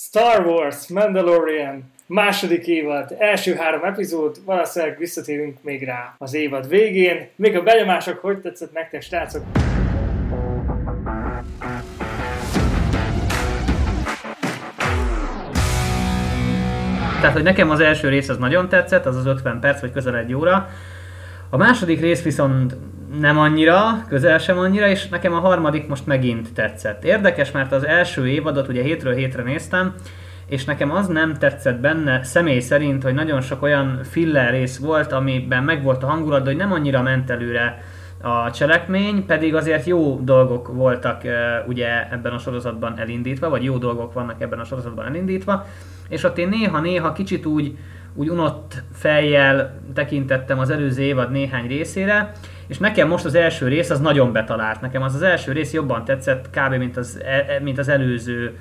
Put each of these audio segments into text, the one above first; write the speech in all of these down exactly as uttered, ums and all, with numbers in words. Star Wars, Mandalorian, második évad, első három epizód, valószínűleg visszatérünk még rá az évad végén. Még a benyomások, hogy tetszett nektek, srácok? Tehát, hogy nekem az első rész az nagyon tetszett, az az ötven perc, vagy közel egy óra. A második rész viszont nem annyira, közel sem annyira, és nekem a harmadik most megint tetszett. Érdekes, mert az első évadot ugye hétről hétre néztem, és nekem az nem tetszett benne személy szerint, hogy nagyon sok olyan filler rész volt, amiben megvolt a hangulat, de hogy nem annyira ment előre a cselekmény, pedig azért jó dolgok voltak ugye ebben a sorozatban elindítva, vagy jó dolgok vannak ebben a sorozatban elindítva, és ott én néha-néha kicsit úgy, úgy unott fejjel tekintettem az előző évad néhány részére, és nekem most az első rész az nagyon betalált. Nekem az az első rész jobban tetszett kb. mint az, mint az előző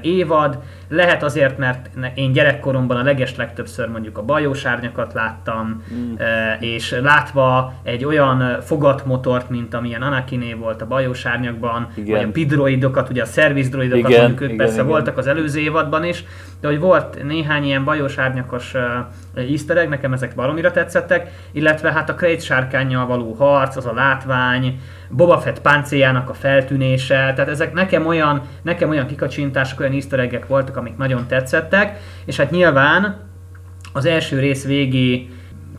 évad. Lehet azért, mert én gyerekkoromban a leges legtöbbször mondjuk a bajósárnyakat láttam, mm. és látva egy olyan fogatmotort, mint amilyen Anakiné volt a bajósárnyakban, igen. vagy a pé i dé-droidokat, ugye a szervizdroidokat, igen, mondjuk ők igen, persze igen. voltak az előző évadban is, de hogy volt néhány ilyen bajósárnyakos easter egg, nekem ezek baromira tetszettek, illetve hát a Krayt sárkánnyal való harc, az a látvány, Boba Fett páncéljának a feltűnése, tehát ezek nekem olyan, nekem olyan kikacsintások, olyan easter eggek voltak, amik nagyon tetszettek, és hát nyilván az első rész végi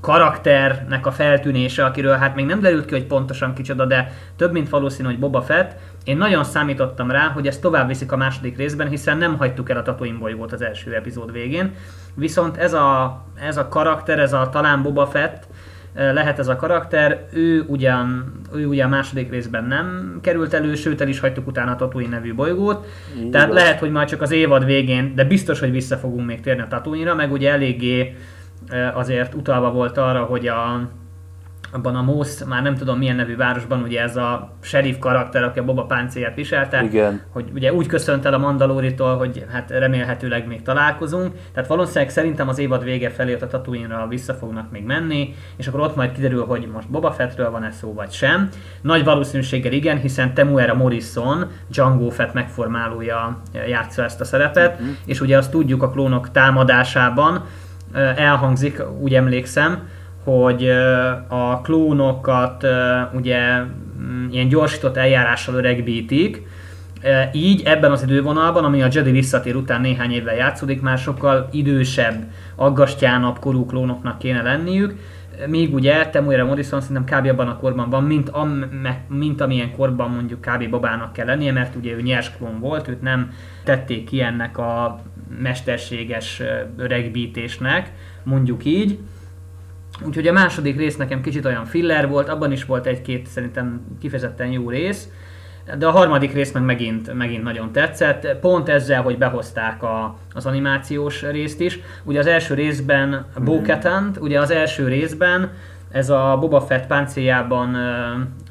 karakternek a feltűnése, akiről hát még nem derült ki, hogy pontosan kicsoda, de több mint valószínű, hogy Boba Fett. Én nagyon számítottam rá, hogy ezt tovább viszik a második részben, hiszen nem hagytuk el a Tatooine bolygót az első epizód végén. Viszont ez a, ez a karakter, ez a talán Boba Fett, lehet ez a karakter, ő ugyan, ő ugyan a második részben nem került elő, sőt el is hagytuk utána a Tatooine nevű bolygót. Így tehát van. Lehet, hogy már csak az évad végén, de biztos, hogy vissza fogunk még térni a Tatooine-ra, meg ugye eléggé azért utalva volt arra, hogy a, abban a Mósz, már nem tudom milyen nevű városban, ugye ez a sheriff karakter, aki a Boba páncélját viselte, igen. hogy ugye úgy köszönt el a Mandaloritól, hogy hát remélhetőleg még találkozunk, tehát valószínűleg szerintem az évad vége felé a Tatooine-ra vissza fognak még menni, és akkor ott majd kiderül, hogy most Boba Fettről van-e szó vagy sem. Nagy valószínűséggel igen, hiszen Temuera Morrison, Jango Fett megformálója játsza ezt a szerepet, mm-hmm. és ugye azt tudjuk a klónok támadásában, elhangzik, úgy emlékszem, hogy a klónokat ugye ilyen gyorsított eljárással öregbítik, így ebben az idővonalban, ami a Jedi visszatér után néhány évvel játszódik, már sokkal idősebb, aggastyánabb korú klónoknak kéne lenniük, míg ugye Temuera Morrison szerintem kb. Abban a korban van, mint, am, mint amilyen korban mondjuk kb. Babának kell lennie, mert ugye ő nyers klón volt, őt nem tették ki ennek a mesterséges öregbítésnek, mondjuk így. Úgyhogy a második rész nekem kicsit olyan filler volt, abban is volt egy-két szerintem kifejezetten jó rész, de a harmadik rész meg megint, megint nagyon tetszett, pont ezzel, hogy behozták a, az animációs részt is. Ugye az első részben Bo-Katant, ugye az első részben ez a Boba Fett páncéljában ö,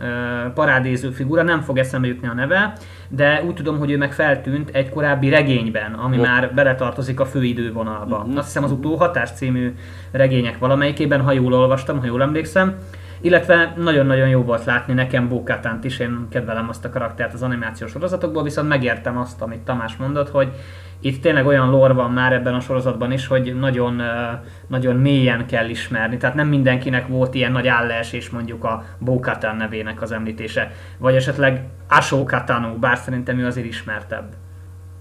ö, parádéző figura, nem fog eszembe jutni a neve, de úgy tudom, hogy ő meg feltűnt egy korábbi regényben, ami Jó. már beletartozik a fő idővonalba. Mm-hmm. Azt hiszem az Utóhatás című regények valamelyikében, ha jól olvastam, ha jól emlékszem. Illetve nagyon-nagyon jó volt látni nekem Bo-Katant is, én kedvelem azt a karaktert az animációs sorozatokból, viszont megértem azt, amit Tamás mondott, hogy itt tényleg olyan lore van már ebben a sorozatban is, hogy nagyon, nagyon mélyen kell ismerni. Tehát nem mindenkinek volt ilyen nagy állásés mondjuk a Bo-Katan nevének az említése. Vagy esetleg Ahsoka Tano, bár szerintem ő azért ismertebb.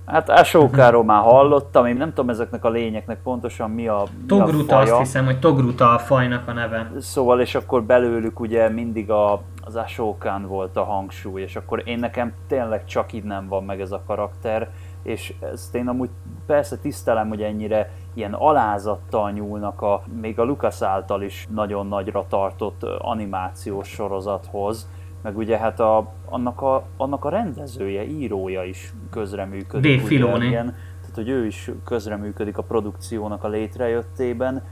Hát Ahsokáról már hallottam, én nem tudom ezeknek a lényeknek pontosan mi a, mi Togruta, a faja. Azt hiszem, hogy Togruta a fajnak a neve. Szóval és akkor belőlük ugye mindig a, az Ahsokán volt a hangsúly, és akkor én nekem tényleg csak innen van meg ez a karakter. És ezt én amúgy persze tisztelem, hogy ennyire ilyen alázattal nyúlnak a, még a Lucas által is nagyon nagyra tartott animációs sorozathoz, meg ugye hát a, annak, a, annak a rendezője, írója is közreműködik. Dave Filoni. Tehát, hogy ő is közreműködik a produkciónak a létrejöttében,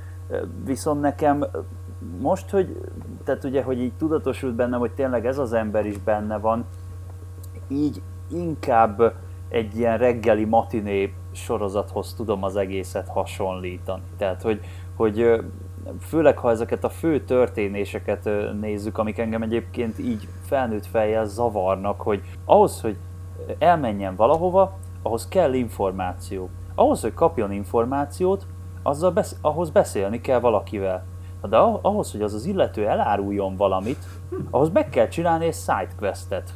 viszont nekem most, hogy, tehát ugye, hogy így tudatosult bennem, hogy tényleg ez az ember is benne van, így inkább egy ilyen reggeli matiné sorozathoz tudom az egészet hasonlítani. Tehát, hogy, hogy főleg, ha ezeket a fő történéseket nézzük, amik engem egyébként így felnőtt fejjel zavarnak, hogy ahhoz, hogy elmenjen valahova, ahhoz kell információ. Ahhoz, hogy kapjon információt, azzal besz- ahhoz beszélni kell valakivel. De ahhoz, hogy az az illető eláruljon valamit, ahhoz meg kell csinálni egy sidequestet.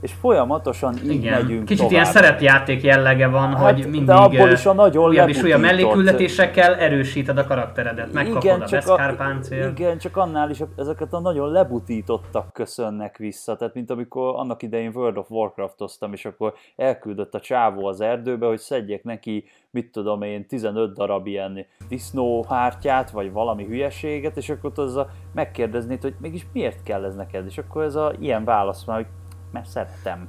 És folyamatosan így igen, megyünk kicsit tovább. Ilyen szerepjáték jellege van, hát, hogy mindig de abból is a nagyon újabb és újabb melléküldetésekkel erősíted a karakteredet, megkapod igen, a veszkárpáncél. Igen, csak annál is ezeket a nagyon lebutítottak köszönnek vissza. Tehát mint amikor annak idején World of Warcraft-oztam, és akkor elküldött a csávó az erdőbe, hogy szedjek neki, mit tudom én, tizenöt darab ilyen disznóhártyát, vagy valami hülyeséget, és akkor az megkérdeznéd, hogy mégis miért kell ez neked? És akkor ez a ilyen válasz már, hogy mert szerettem.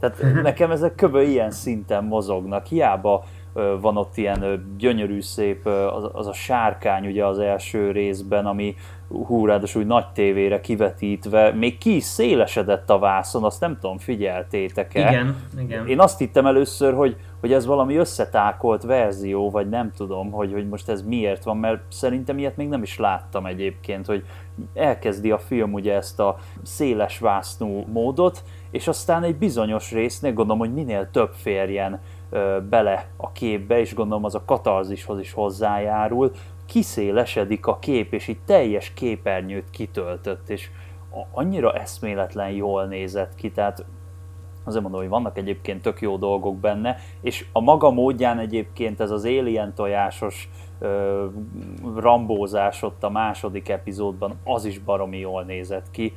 Tehát nekem ezek köbben ilyen szinten mozognak. Hiába van ott ilyen gyönyörű szép, az a sárkány ugye az első részben, ami hú, ráadásul nagy tévére kivetítve, még ki is szélesedett a vászon, azt nem tudom, figyeltétek-e? Igen, igen. Én azt hittem először, hogy, hogy ez valami összetákolt verzió, vagy nem tudom, hogy, hogy most ez miért van, mert szerintem ilyet még nem is láttam egyébként, hogy elkezdi a film ugye ezt a széles vásznú módot, és aztán egy bizonyos résznél gondolom, hogy minél több férjen ö, bele a képbe, és gondolom az a katarzishoz is hozzájárul, kiszélesedik a kép, és így teljes képernyőt kitöltött, és annyira eszméletlen jól nézett ki, tehát azért mondom, hogy vannak egyébként tök jó dolgok benne, és a maga módján egyébként ez az alien tojásos ö, rambózás ott a második epizódban, az is baromi jól nézett ki.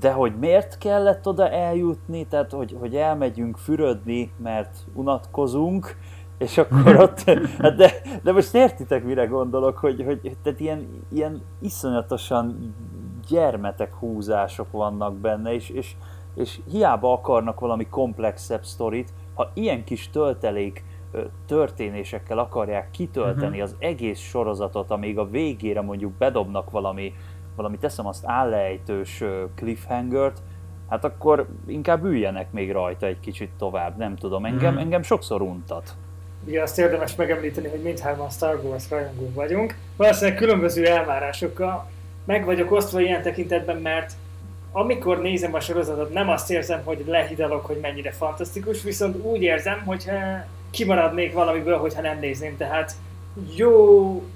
De hogy miért kellett oda eljutni, tehát hogy, hogy elmegyünk fürödni, mert unatkozunk, és akkor ott, de, de most értitek, mire gondolok, hogy, hogy tehát ilyen, ilyen iszonyatosan gyermetek húzások vannak benne, és, és, és hiába akarnak valami komplexebb sztorit, ha ilyen kis töltelék történésekkel akarják kitölteni az egész sorozatot, amíg a végére mondjuk bedobnak valami, valami teszem azt állejtős cliffhangert, hát akkor inkább üljenek még rajta egy kicsit tovább, nem tudom, engem, engem sokszor untat. Igen, azt érdemes megemlíteni, hogy mindhárman Star Wars rajongók vagyunk. Valószínűleg különböző elvárásokkal meg vagyok osztva ilyen tekintetben, mert amikor nézem a sorozatot, nem azt érzem, hogy lehidalok, hogy mennyire fantasztikus, viszont úgy érzem, hogy kimaradnék valamiből, hogyha nem nézném. Tehát jó,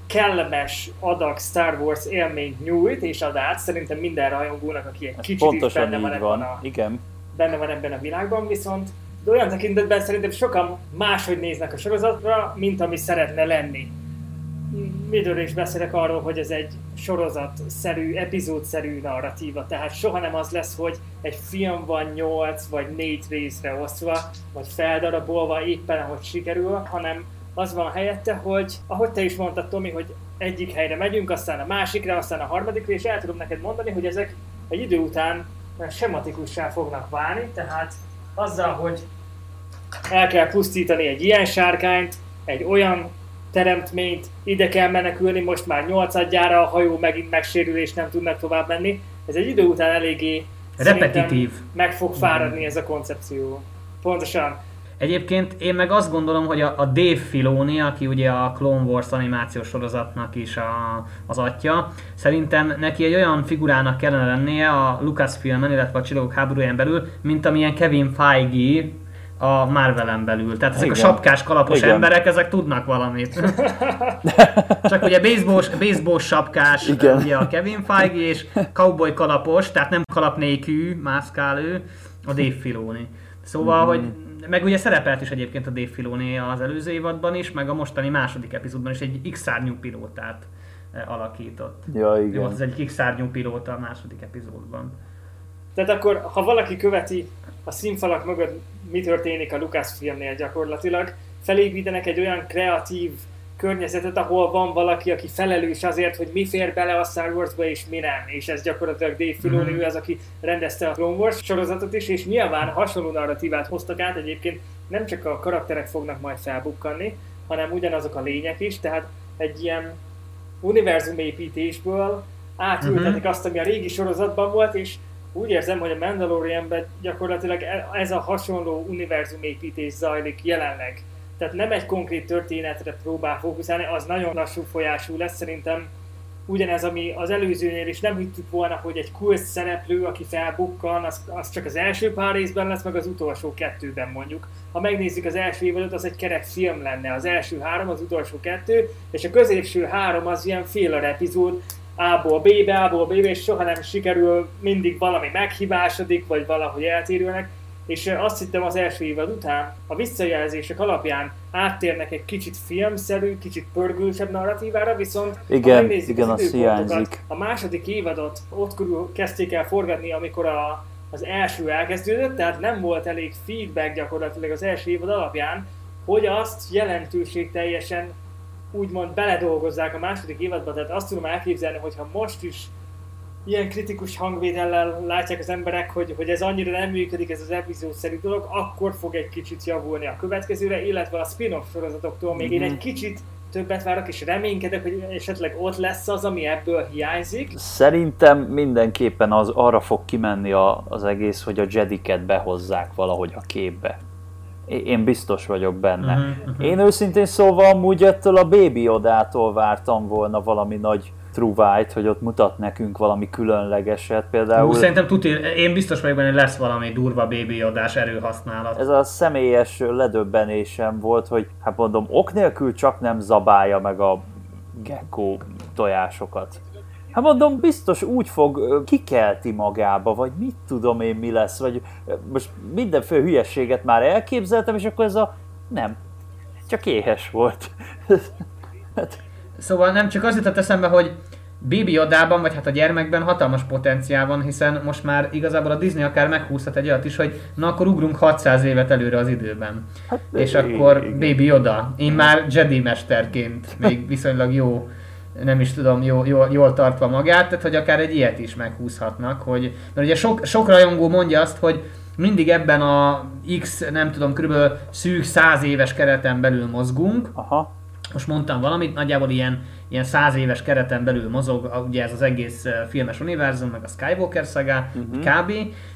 kellemes adag Star Wars élményt nyújt és ad át, szerintem minden rajongónak, aki egy kicsit is benne van, van. A, igen. benne van ebben a világban, viszont de olyan tekintetben szerintem sokan máshogy néznek a sorozatra, mint ami szeretne lenni. Miről is beszélek arról, hogy ez egy sorozatszerű, epizódszerű narratíva, tehát soha nem az lesz, hogy egy film van nyolc vagy négy részre osztva, vagy feldarabolva éppen ahogy sikerül, hanem az van helyette, hogy ahogy te is mondtad, Tomi, hogy egyik helyre megyünk, aztán a másikra, aztán a harmadikra, és el tudom neked mondani, hogy ezek egy idő után sematikussá fognak válni, tehát azzal, hogy el kell pusztítani egy ilyen sárkányt, egy olyan teremtményt, ide kell menekülni, most már nyolcadjára a hajó megint megsérül és nem tudnak tovább menni. Ez egy idő után eléggé repetitív. Meg fog fáradni ez a koncepció. Pontosan. Egyébként én meg azt gondolom, hogy a, a Dave Filoni, aki ugye a Clone Wars animációs sorozatnak is a, az atya, szerintem neki egy olyan figurának kellene lennie a Lucasfilmen, illetve a Csillagok háborúján belül, mint amilyen Kevin Feige a Marvelen belül. Tehát ezek igen. a sapkás, kalapos igen. emberek, ezek tudnak valamit. Csak ugye baseball sapkás ugye a Kevin Feige, és cowboy kalapos, tehát nem kalapnékű, mászkál ő, a Dave Filoni. Szóval, mm. hogy meg ugye szerepelt is egyébként a Dave Filoni az előző évadban is, meg a mostani második epizódban is egy X-szárnyú pilótát alakított. Ja, igen. Jó, az egyik X-szárnyú pilóta a második epizódban. Tehát akkor, ha valaki követi a színfalak mögött, mi történik a Lucasfilmnél gyakorlatilag, felépítenek egy olyan kreatív környezetet, ahol van valaki, aki felelős azért, hogy mi fér bele a Star Wars-ba és mi nem. És ez gyakorlatilag Dave Filoni, ő az, aki rendezte a Clone Wars sorozatot is, és nyilván hasonló narratívát hoztak át, egyébként nem csak a karakterek fognak majd felbukkanni, hanem ugyanazok a lények is, tehát egy ilyen univerzumépítésből átültetik azt, ami a régi sorozatban volt, és úgy érzem, hogy a Mandalorianben gyakorlatilag ez a hasonló univerzumépítés zajlik jelenleg. Tehát nem egy konkrét történetre próbál fókuszálni, az nagyon lassú folyású lesz, szerintem Ugyanez, ami az előzőnél is nem hittük volna, hogy egy kult szereplő, aki felbukkan, az, az csak az első pár részben lesz, meg az utolsó kettőben mondjuk. Ha megnézzük az első évadot, az egy kerek film lenne. Az első három, az utolsó kettő, és a középső három az ilyen filler epizód, A-ból B-be, A-ból B-be, és soha nem sikerül, mindig valami meghibásodik, vagy valahogy eltérülnek. És azt hittem az első évad után, a visszajelzések alapján áttérnek egy kicsit filmszerű, kicsit pörgősebb narratívára, viszont igen, ha megnézzük igen, az időpontokat, a második évadot ott körül kezdték el forgatni, amikor a, az első elkezdődött, tehát nem volt elég feedback gyakorlatilag az első évad alapján, hogy azt jelentőségteljesen úgymond beledolgozzák a második évadba, tehát azt tudom elképzelni, hogyha most is ilyen kritikus hangvétellel látják az emberek, hogy, hogy ez annyira nem működik, ez az epizódszerű dolog, akkor fog egy kicsit javulni a következőre, illetve a spin-off sorozatoktól még mm-hmm. én egy kicsit többet várok, és reménykedek, hogy esetleg ott lesz az, ami ebből hiányzik. Szerintem mindenképpen az, arra fog kimenni a, az egész, hogy a Jediket behozzák valahogy a képbe. Én biztos vagyok benne. Mm-hmm. Én őszintén szóval amúgy ettől a Baby Odától vártam volna valami nagy True White, hogy ott mutat nekünk valami különlegeset például. Hú, szerintem tuti, én biztos vagyok benne, hogy lesz valami durva bébiodás erőhasználat. Ez a személyes ledöbbenésem volt, hogy hát mondom, ok nélkül csak nem zabálja meg a gekkó tojásokat. Hát mondom, biztos úgy fog, kikelti magába, vagy mit tudom én mi lesz, vagy most mindenféle hülyeséget már elképzeltem, és akkor ez a nem, csak éhes volt. Hát, szóval nem csak az jutott eszembe, hogy bé bé Yodában, vagy hát a gyermekben hatalmas potenciál van, hiszen most már igazából a Disney akár meghúzhat egy olyat is, hogy na akkor ugrunk hatszáz évet előre az időben. Hát, és akkor bé bé Yoda, én már Jedi mesterként, még viszonylag jó, nem is tudom, jó, jó, jól tartva magát, tehát hogy akár egy ilyet is meghúzhatnak, hogy, mert ugye sok, sok rajongó mondja azt, hogy mindig ebben a x, nem tudom, kb. Szűk száz éves kereten belül mozgunk. Aha. Most mondtam valamit, nagyjából ilyen, ilyen száz éves kereten belül mozog, ugye ez az egész filmes univerzum, meg a Skywalker szaga, uh-huh. kb.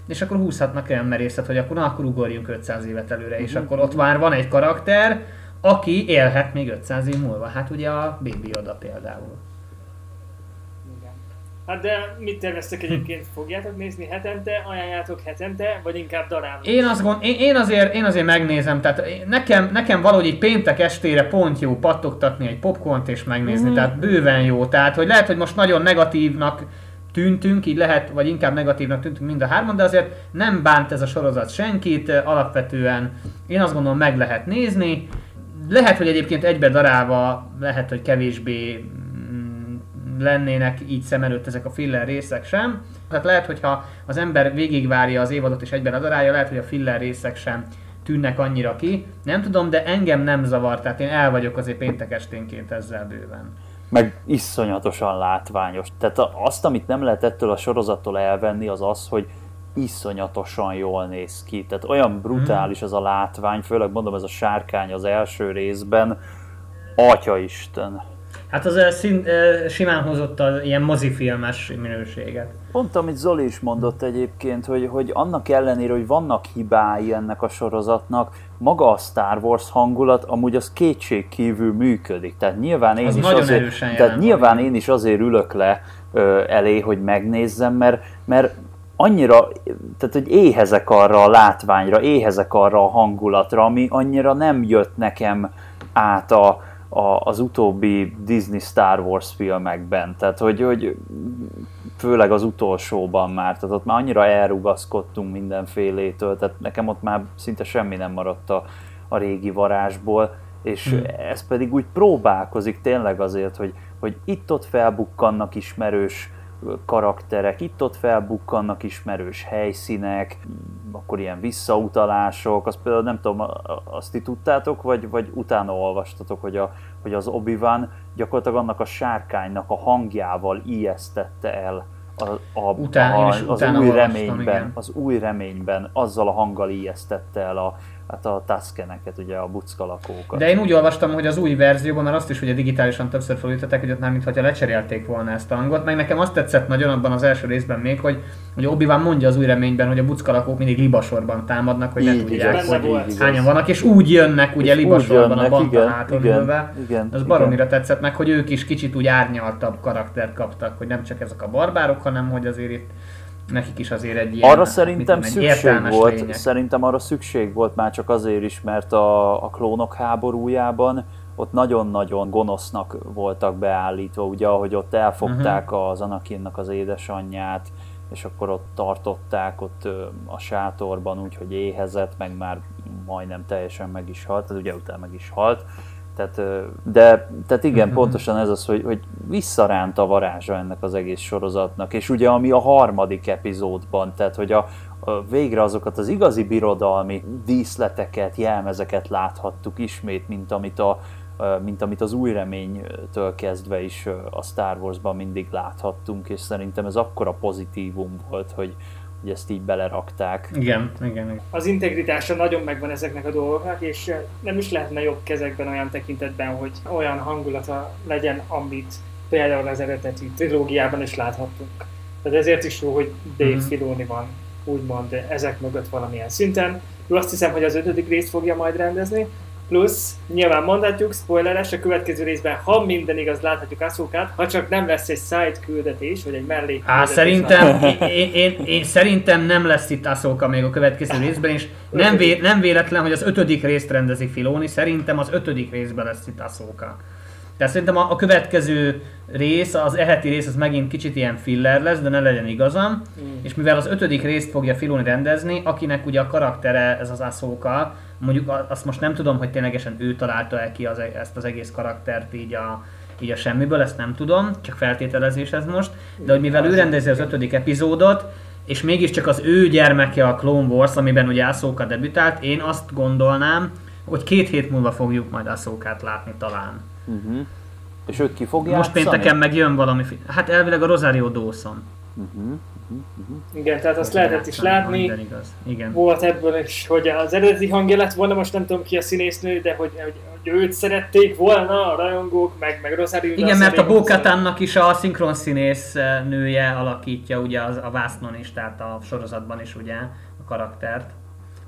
És akkor húzhatnak olyan merészet, hogy akkor na, akkor ugorjunk ötszáz évet előre, uh-huh. és akkor ott már van egy karakter, aki élhet még ötszáz év múlva. Hát ugye a Baby Yoda például. Igen. Hát de mit terveztek egyébként? Fogjátok nézni hetente, ajánljátok hetente, vagy inkább darálni? Én, azt gond, én, én, azért, én azért megnézem, tehát nekem, nekem valahogy így péntek estére pont jó pattogtatni egy popcornt és megnézni, mm-hmm. tehát bőven jó. Tehát hogy lehet, hogy most nagyon negatívnak tűntünk, így lehet, vagy inkább negatívnak tűntünk mind a hárman, de azért nem bánt ez a sorozat senkit, alapvetően én azt gondolom meg lehet nézni. Lehet, hogy egyébként egybe darálva, lehet, hogy kevésbé lennének így szem előtt ezek a filler részek sem. Tehát lehet, hogyha az ember végigvárja az évadot és egyben ledarálja, lehet, hogy a filler részek sem tűnnek annyira ki. Nem tudom, de engem nem zavar, tehát én el vagyok azért péntek esténként ezzel bőven. Meg iszonyatosan látványos. Tehát azt, amit nem lehet ettől a sorozattól elvenni, az az, hogy iszonyatosan jól néz ki. Tehát olyan brutális ez a látvány, főleg mondom, ez a sárkány az első részben. Atyaisten! Hát az szint, simán hozott az ilyen mozifilmes minőséget. Pont amit Zoli is mondott egyébként, hogy, hogy annak ellenére, hogy vannak hibái ennek a sorozatnak, maga a Star Wars hangulat amúgy az kétségkívül működik. Tehát nyilván én, az is, azért, tehát nyilván én is azért ülök le ö, elé, hogy megnézzem, mert, mert annyira, tehát hogy éhezek arra a látványra, éhezek arra a hangulatra, ami annyira nem jött nekem át a A, az utóbbi Disney Star Wars filmekben, tehát hogy, hogy főleg az utolsóban már, tehát ott már annyira elrugaszkodtunk mindenfélétől, tehát nekem ott már szinte semmi nem maradt a, a régi varázsból, és hmm. ez pedig úgy próbálkozik tényleg azért, hogy, hogy itt-ott felbukkannak ismerős karakterek, itt-ott felbukkannak ismerős helyszínek, akkor ilyen visszautalások, azt például nem tudom, azt ti tudtátok, vagy, vagy utána olvastatok, hogy, a, hogy az Obi-Wan gyakorlatilag annak a sárkánynak a hangjával ijesztette el a, a, utána, a, az, új reményben, az új reményben, azzal a hanggal ijesztette el a, hát a Tuskeneket, ugye a buckalakókat. De én úgy olvastam, hogy az új verzióban, mert azt is ugye digitálisan többször felültetek, hogy ott már mintha lecserélték volna ezt a hangot, meg nekem azt tetszett nagyon abban az első részben még, hogy, hogy Obi-Wan mondja az új reményben, hogy a buckalakók mindig libasorban támadnak, hogy nem tudják, hogy hányan vannak, és úgy jönnek ugye libasorban a banta háton ülve. Ez baromira tetszett meg, hogy ők is kicsit úgy árnyaltabb karaktert kaptak, hogy nem csak ezek a barbárok, hanem hogy azért itt nekik is azért egy ilyen, arra szerintem tudom, szükség volt, lények. Szerintem arra szükség volt már csak azért is, mert a, a klónok háborújában ott nagyon-nagyon gonosznak voltak beállítva, ugye ahogy ott elfogták uh-huh. az Anakinnak az édesanyját, és akkor ott tartották ott a sátorban, úgyhogy éhezett, meg már majdnem teljesen meg is halt, tehát ugye utána meg is halt. Tehát, de, tehát igen, uh-huh. pontosan ez az, hogy, hogy visszaránt a varázsa ennek az egész sorozatnak, és ugye ami a harmadik epizódban, tehát hogy a, a végre azokat az igazi birodalmi díszleteket, jelmezeket láthattuk ismét, mint amit, a, mint amit az új reménytől kezdve is a Star Warsban mindig láthattunk, és szerintem ez akkora pozitívum volt, hogy hogy ezt így belerakták. Igen, igen, igen. Az integritása nagyon megvan ezeknek a dolgoknak, és nem is lehetne jobb kezekben olyan tekintetben, hogy olyan hangulata legyen, amit például az eredeti trilógiában is láthattunk. Tehát ezért is jó, hogy Dave mm-hmm. Filoni van, úgymond ezek mögött valamilyen szinten. Ő azt hiszem, hogy az ötödik részt fogja majd rendezni, plusz nyilván mondhatjuk, spoileres, a következő részben, ha minden igaz, láthatjuk Ahsokát, ha csak nem lesz egy side küldetés, vagy egy mellék Á, küldetés. Szerintem, én, én, én szerintem nem lesz itt Ahsoka még a következő részben, és nem, vé, nem véletlen, hogy az ötödik részt rendezi Filoni, szerintem az ötödik részben lesz itt Ahsoka. De szerintem a, a következő rész, az eheti rész, az megint kicsit ilyen filler lesz, de ne legyen igazam. Mm. És mivel az ötödik részt fogja Filoni rendezni, akinek ugye a karaktere ez az Ahsoka, mondjuk azt most nem tudom, hogy ténylegesen ő találta-e ki az, ezt az egész karaktert így a, így a semmiből, ezt nem tudom, csak feltételezés ez most, de hogy mivel ő rendezi az ötödik epizódot, és mégiscsak az ő gyermeke a Clone Wars, amiben ugye Ahsoka debütált, én azt gondolnám, hogy két hét múlva fogjuk majd Ahsokát látni talán. Uh-huh. És őt ki fog játszani? Most pénteken meg jön valami, hát elvileg a Rosario Dawson. Uh-huh. Uh-huh. Igen, tehát azt lehetett is látni, igen. Volt ebből is, hogy az eredeti hangja lett volna, most nem tudom ki a színésznő, de hogy, hogy, hogy őt szerették volna a rajongók, meg, meg Rosario Dawson. Igen, mert a Bo-Katannak is a szinkron színésznője alakítja ugye az, a vásznon is, tehát a sorozatban is ugye a karaktert.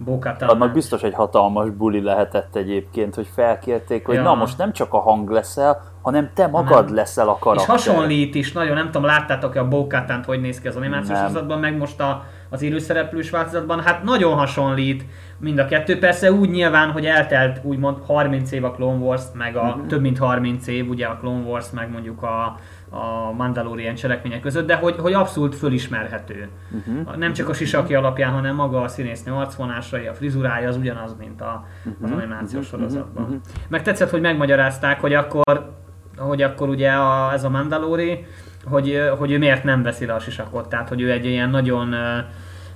Bo-Katan. Annak biztos egy hatalmas buli lehetett egyébként, hogy felkérték, hogy ja. na most nem csak a hang leszel, hanem te magad nem. leszel a karakter. És hasonlít is nagyon, nem tudom, láttátok-e a Bo-Katant, hogy néz ki az animációs sorozatban, meg most a, az élőszereplős változatban, hát nagyon hasonlít mind a kettő. Persze úgy nyilván, hogy eltelt úgymond harminc év a Clone Wars, meg a uh-huh. több mint harminc év ugye a Clone Wars, meg mondjuk a a Mandalorian cselekmények között, de hogy, hogy abszolút fölismerhető. Uh-huh. Nem csak a sisaki alapján, hanem maga a színésznő arcvonásai, a frizurája az ugyanaz, mint a, uh-huh. az animációs sorozatban. Uh-huh. Meg tetszett, hogy megmagyarázták, hogy akkor, hogy akkor ugye a, ez a Mandalori, hogy, hogy ő miért nem veszi le a sisakot, tehát hogy ő egy ilyen nagyon,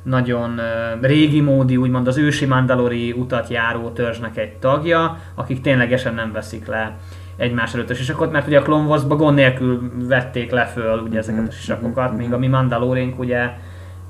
nagyon régi módi, úgymond az ősi Mandalori utat járó törzsnek egy tagja, akik ténylegesen nem veszik le egymás előtt a sisakot, mert ugye a Clone Wars-ba gond nélkül vették le föl ugye ezeket a sisakokat, míg a mi Mandalórénk ugye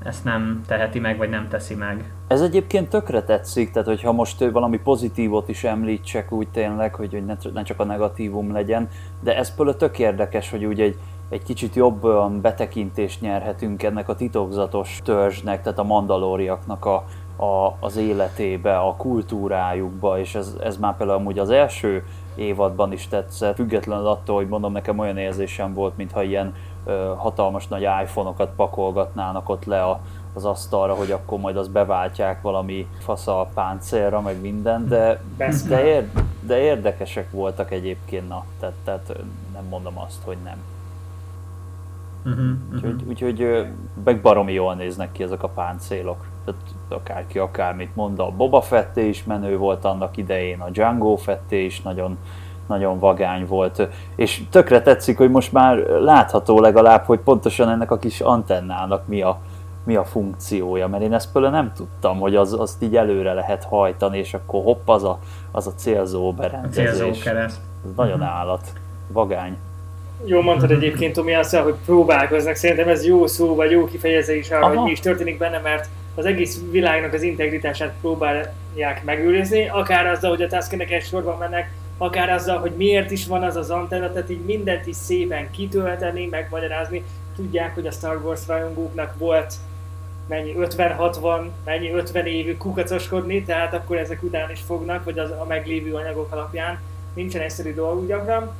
ezt nem teheti meg, vagy nem teszi meg. Ez egyébként tökre tetszik, tehát hogyha most valami pozitívot is említsek úgy tényleg, hogy ne csak a negatívum legyen, de ez például tök érdekes, hogy úgy egy, egy kicsit jobb betekintést nyerhetünk ennek a titokzatos törzsnek, tehát a mandalóriaknak a, a, az életébe, a kultúrájukba, és ez, ez már például amúgy az első évadban is tetszett, függetlenül attól, hogy mondom, nekem olyan érzésem volt, mintha ilyen ö, hatalmas nagy iPhone-okat pakolgatnának ott le a, az asztalra, hogy akkor majd azt beváltják valami fasza páncélra, meg minden, de, de, ér, de érdekesek voltak egyébként, na, tehát, tehát nem mondom azt, hogy nem. Uh-huh, uh-huh. Úgyhogy, úgyhogy meg baromi jól néznek ki ezek a páncélok. Tehát akárki akármit mond, a Boba Fett is menő volt annak idején, a Jango Fett is nagyon, nagyon vagány volt. És tökre tetszik, hogy most már látható legalább, hogy pontosan ennek a kis antennának mi a, mi a funkciója, mert én ezt például nem tudtam, hogy az, azt így előre lehet hajtani, és akkor hopp, az a, az a célzó berendezés. A célzó kereszt. Ez nagyon állat, vagány. Jól mondtad egyébként, Tomi, azt, hogy próbálkoznak, szerintem ez jó szó, vagy jó kifejezés arra, hogy mi is történik benne, mert az egész világnak az integritását próbálják megőrizni, akár azzal, hogy a Tuskenek sorban mennek, akár azzal, hogy miért is van az az antenna, tehát így mindent is szépen kitölteni, megmagyarázni. Tudják, hogy a Star Wars rajongóknak volt mennyi ötven-hatvan, mennyi ötven évű kukacoskodni, tehát akkor ezek után is fognak, vagy az, a meglévő anyagok alapján nincsen egyszerű dolguk gyakran.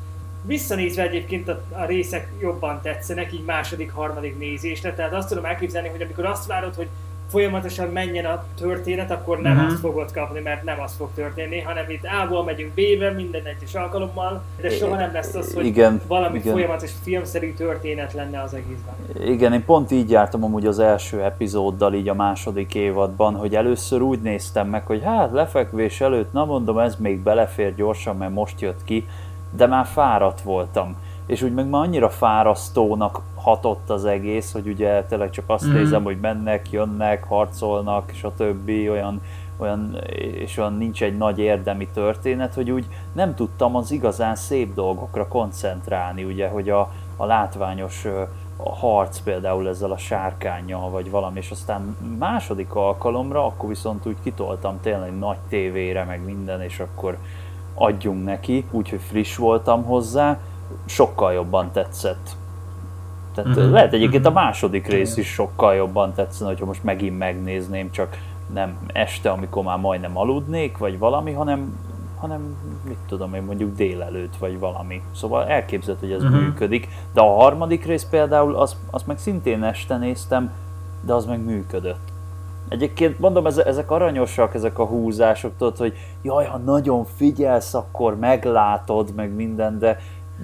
Visszanézve egyébként a, a részek jobban tetszenek, így második, harmadik nézésre, tehát azt tudom elképzelni, hogy amikor azt várod, hogy folyamatosan menjen a történet, akkor nem uh-huh. azt fogod kapni, mert nem az fog történni, hanem itt A-ból megyünk B-be minden egyes alkalommal, de soha nem lesz az, hogy igen, valami igen. folyamatos filmszerű történet lenne az egészben. Igen, én pont így jártam amúgy az első epizóddal így a második évadban, hogy először úgy néztem meg, hogy hát lefekvés előtt, na mondom, ez még belefér gyorsan, mert most jött ki, de már fáradt voltam. És úgy meg már annyira fárasztónak hatott az egész, hogy ugye tényleg csak azt mm-hmm. nézem, hogy mennek, jönnek, harcolnak, és a többi, olyan, olyan, és olyan nincs egy nagy érdemi történet, hogy úgy nem tudtam az igazán szép dolgokra koncentrálni, ugye, hogy a, a látványos a harc például ezzel a sárkánnyal, vagy valami, és aztán második alkalomra, akkor viszont úgy kitoltam tényleg nagy tévére, meg minden, és akkor adjunk neki, úgyhogy friss voltam hozzá, sokkal jobban tetszett. Tehát mm-hmm. lehet egyébként a második rész is sokkal jobban tetszene, hogyha most megint megnézném, csak nem este, amikor már majdnem aludnék, vagy valami, hanem, hanem mit tudom én, mondjuk délelőtt, vagy valami. Szóval elképzelt, hogy ez mm-hmm. működik. De a harmadik rész például, azt az meg szintén este néztem, de az meg működött. Egyébként mondom, ezek aranyosak, ezek a húzások, tudod, hogy jaj, ha nagyon figyelsz, akkor meglátod, meg minden, de,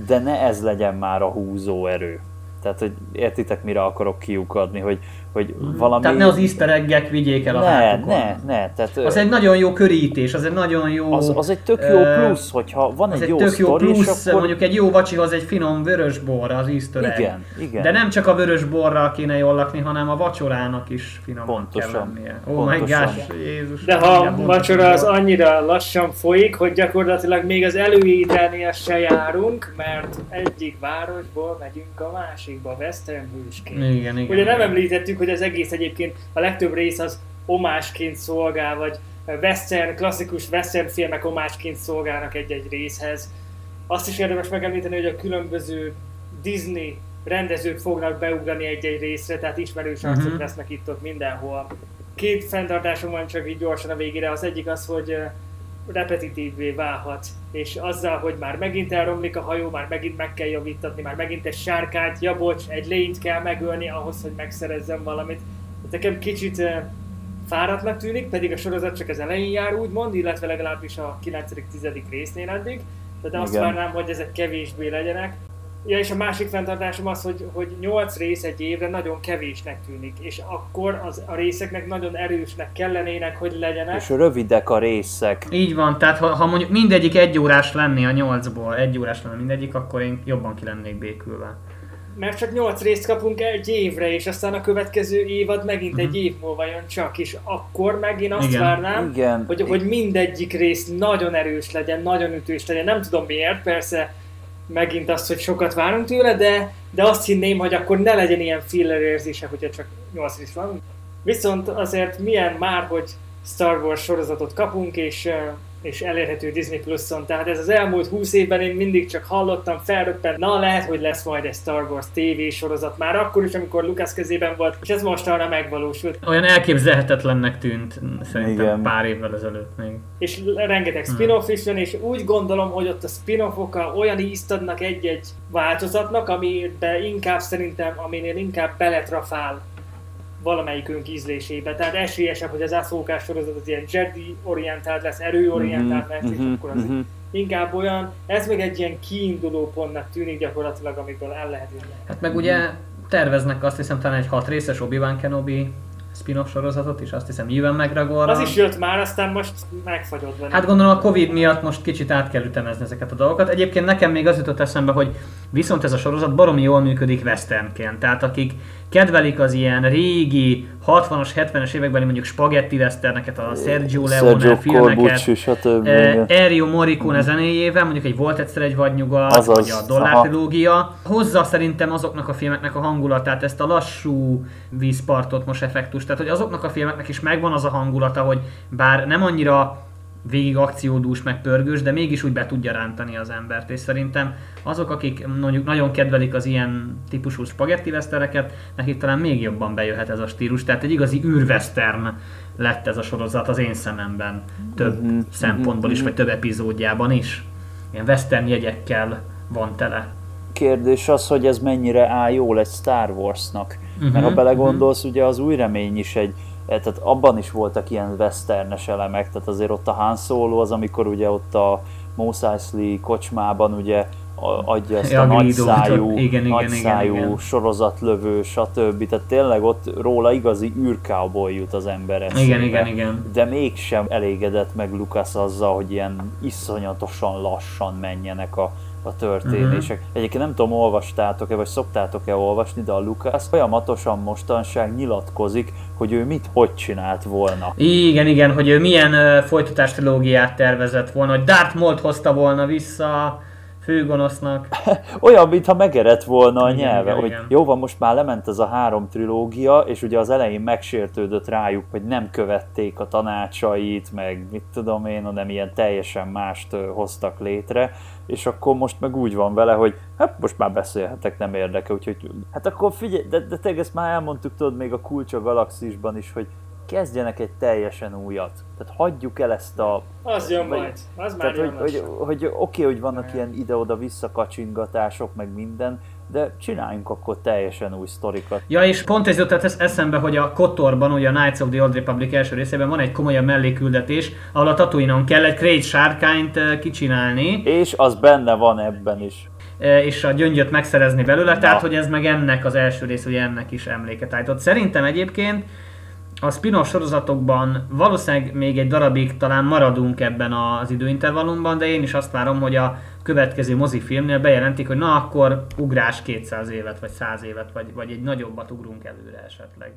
de ne ez legyen már a húzó erő. Tehát, hogy értitek, mire akarok kiukadni, hogy, hogy valami... Tehát ne az easter egg-ek vigyék el a ne, hátukon. Ne, ne, tehát... Az egy nagyon jó körítés, az egy nagyon jó... Az, az egy tök jó plusz, hogyha van egy jó sztori, és akkor... Az egy tök jó plusz, mondjuk egy jó vacsihoz egy finom vörösbor az easter egg. Igen, igen. De nem csak a vörösborral kéne jól lakni, hanem a vacsorának is finoman kell lennie. Ó, my gosh, Jézus. De ha a vacsora az annyira lassan folyik, hogy gyakorlatilag még az előételnél se járunk, mert egyik városból megyünk a másikba, western hősként. Ugye nem említettük, hogy az egész egyébként a legtöbb rész az omásként szolgál, vagy western, klasszikus western filmek omásként szolgálnak egy-egy részhez. Azt is érdemes megemlíteni, hogy a különböző Disney rendezők fognak beugrani egy-egy részre, tehát ismerős arcok uh-huh. lesznek itt-ott mindenhol. Két fenntartásom van csak így gyorsan a végére, az egyik az, hogy repetitívvé válhat, és azzal, hogy már megint elromlik a hajó, már megint meg kell javítatni, már megint egy sárkányt, ja bocs, egy lényt kell megölni ahhoz, hogy megszerezzem valamit. Ez nekem kicsit fáradtnak tűnik, pedig a sorozat csak az elején jár úgymond, illetve legalábbis a kilencedik-tizedik résznél eddig, de azt várnám, hogy ezek kevésbé legyenek. Ja, és a másik fenntartásom az, hogy, hogy nyolc rész egy évre nagyon kevésnek tűnik, és akkor az, a részeknek nagyon erősnek kellenének, hogy legyenek. És rövidek a részek. Így van, tehát ha, ha mondjuk mindegyik egy órás lenni a nyolcból, egy órás lenne mindegyik, akkor én jobban ki lennék békülve. Mert csak nyolc részt kapunk egy évre, és aztán a következő évad megint egy év múlva jön csak, és akkor meg én azt igen. várnám, igen. Hogy, hogy mindegyik rész nagyon erős legyen, nagyon ütős legyen, nem tudom miért, persze, megint azt, hogy sokat várunk tőle, de, de azt hinném, hogy akkor ne legyen ilyen filler érzése, hogyha csak nyolc rész van. Viszont azért milyen már, hogy Star Wars sorozatot kapunk, és, és elérhető Disney Plus-on. Tehát ez az elmúlt húsz évben én mindig csak hallottam, felröppen, na lehet, hogy lesz majd egy Star Wars té vé sorozat már akkor is, amikor Lucas kezében volt, és ez mostanra megvalósult. Olyan elképzelhetetlennek tűnt szerintem igen. pár évvel ezelőtt még. És rengeteg spin-off is van, és úgy gondolom, hogy ott a spin-offokkal olyan ízt adnak egy-egy változatnak, amiben inkább szerintem, aminél inkább beletrafál valamelyikünk ízlésébe. Tehát esélyesebb, hogy az Ahsoka-s sorozat az ilyen Jedi-orientált lesz, erőorientált lesz, mm-hmm, és akkor az mm-hmm. inkább olyan. Ez még egy ilyen kiinduló pontnak tűnik gyakorlatilag, amiből el lehet jönni. Hát meg ugye terveznek azt hiszem talán egy hat részes Obi-Wan Kenobi spin-off sorozatot is, azt hiszem Ewan McGregorral. Az is jött már, aztán most megfagyott benne. Hát gondolom a Covid miatt most kicsit át kell ütemezni ezeket a dolgokat. Egyébként nekem még az jutott eszembe, hogy viszont ez a sorozat baromi jól működik westernként. Tehát akik kedvelik az ilyen régi hatvanas, hetvenes években mondjuk spagetti westerneket, a Sergio Leone filmeket, Ennio Morricone zenéjével, mondjuk egy Volt egyszer egy vadnyugat, azaz, vagy a Dollár trilógia. Hozzá szerintem azoknak a filmeknek a hangulatát, ezt a lassú vízpartot most effektust, tehát hogy azoknak a filmeknek is megvan az a hangulata, hogy bár nem annyira végig akciódús, meg pörgős, de mégis úgy be tudja rántani az embert, és szerintem azok, akik mondjuk nagyon kedvelik az ilyen típusú spagetti westereket, nekik talán még jobban bejöhet ez a stílus, tehát egy igazi űrwestern lett ez a sorozat az én szememben, több mm-hmm. szempontból is, vagy több epizódjában is. Ilyen western jegyekkel van tele. Kérdés az, hogy ez mennyire áll jól egy Star Warsnak, mm-hmm. mert ha belegondolsz, mm-hmm. ugye az új remény is egy, tehát abban is voltak ilyen westernes elemek, tehát azért ott a Han Solo az, amikor ugye ott a Mos Eisley kocsmában ugye adja ezt a nagyszájú, nagyszájú sorozatlövő, stb. Tehát tényleg ott róla igazi űrcowboy jut az ember eszébe. Igen, igen, igen. De mégsem elégedett meg Lucas azzal, hogy ilyen iszonyatosan lassan menjenek a a történések. Uh-huh. Egyébként nem tudom, olvastátok-e, vagy szoktátok-e olvasni, de a Lucas folyamatosan mostanság nyilatkozik, hogy ő mit, hogy csinált volna. Igen, igen, hogy ő milyen uh, folytatás trilógiát tervezett volna, hogy Darth Mault hozta volna vissza főgonosznak. Olyan, mintha megerett volna a nyelve, igen, hogy igen. Jó van, most már lement ez a három trilógia, és ugye az elején megsértődött rájuk, hogy nem követték a tanácsait, meg mit tudom én, hanem ilyen teljesen mást hoztak létre, és akkor most meg úgy van vele, hogy hát most már beszélhetek, nem érdekel, úgyhogy hát akkor figyelj, de, de tényleg ezt már elmondtuk, tudod, még a Kulcs a Galaxisban is, hogy kezdjenek egy teljesen újat. Tehát hagyjuk el ezt a... Az jön vagy, majd, az már jön. Hogy, hogy, hogy oké, okay, hogy vannak de. Ilyen ide-oda visszakacsingatások, meg minden, de csináljunk akkor teljesen új sztorikat. Ja, és pont ez jutott ez eszembe, hogy a Kotorban, ugye a Knights of the Old Republic első részében van egy komolyabb melléküldetés, ahol a Tatooine-on kell egy Krayt sárkányt kicsinálni. És az benne van ebben is. És a gyöngyöt megszerezni belőle, na. Tehát hogy ez meg ennek az első rész, hogy ennek is emléket állított. Szerintem egyébként a spin-off sorozatokban valószínűleg még egy darabig talán maradunk ebben az időintervallumban, de én is azt várom, hogy a következő mozifilmnél bejelentik, hogy na akkor ugrás kétszáz évet, vagy száz évet, vagy, vagy egy nagyobbat ugrunk előre esetleg.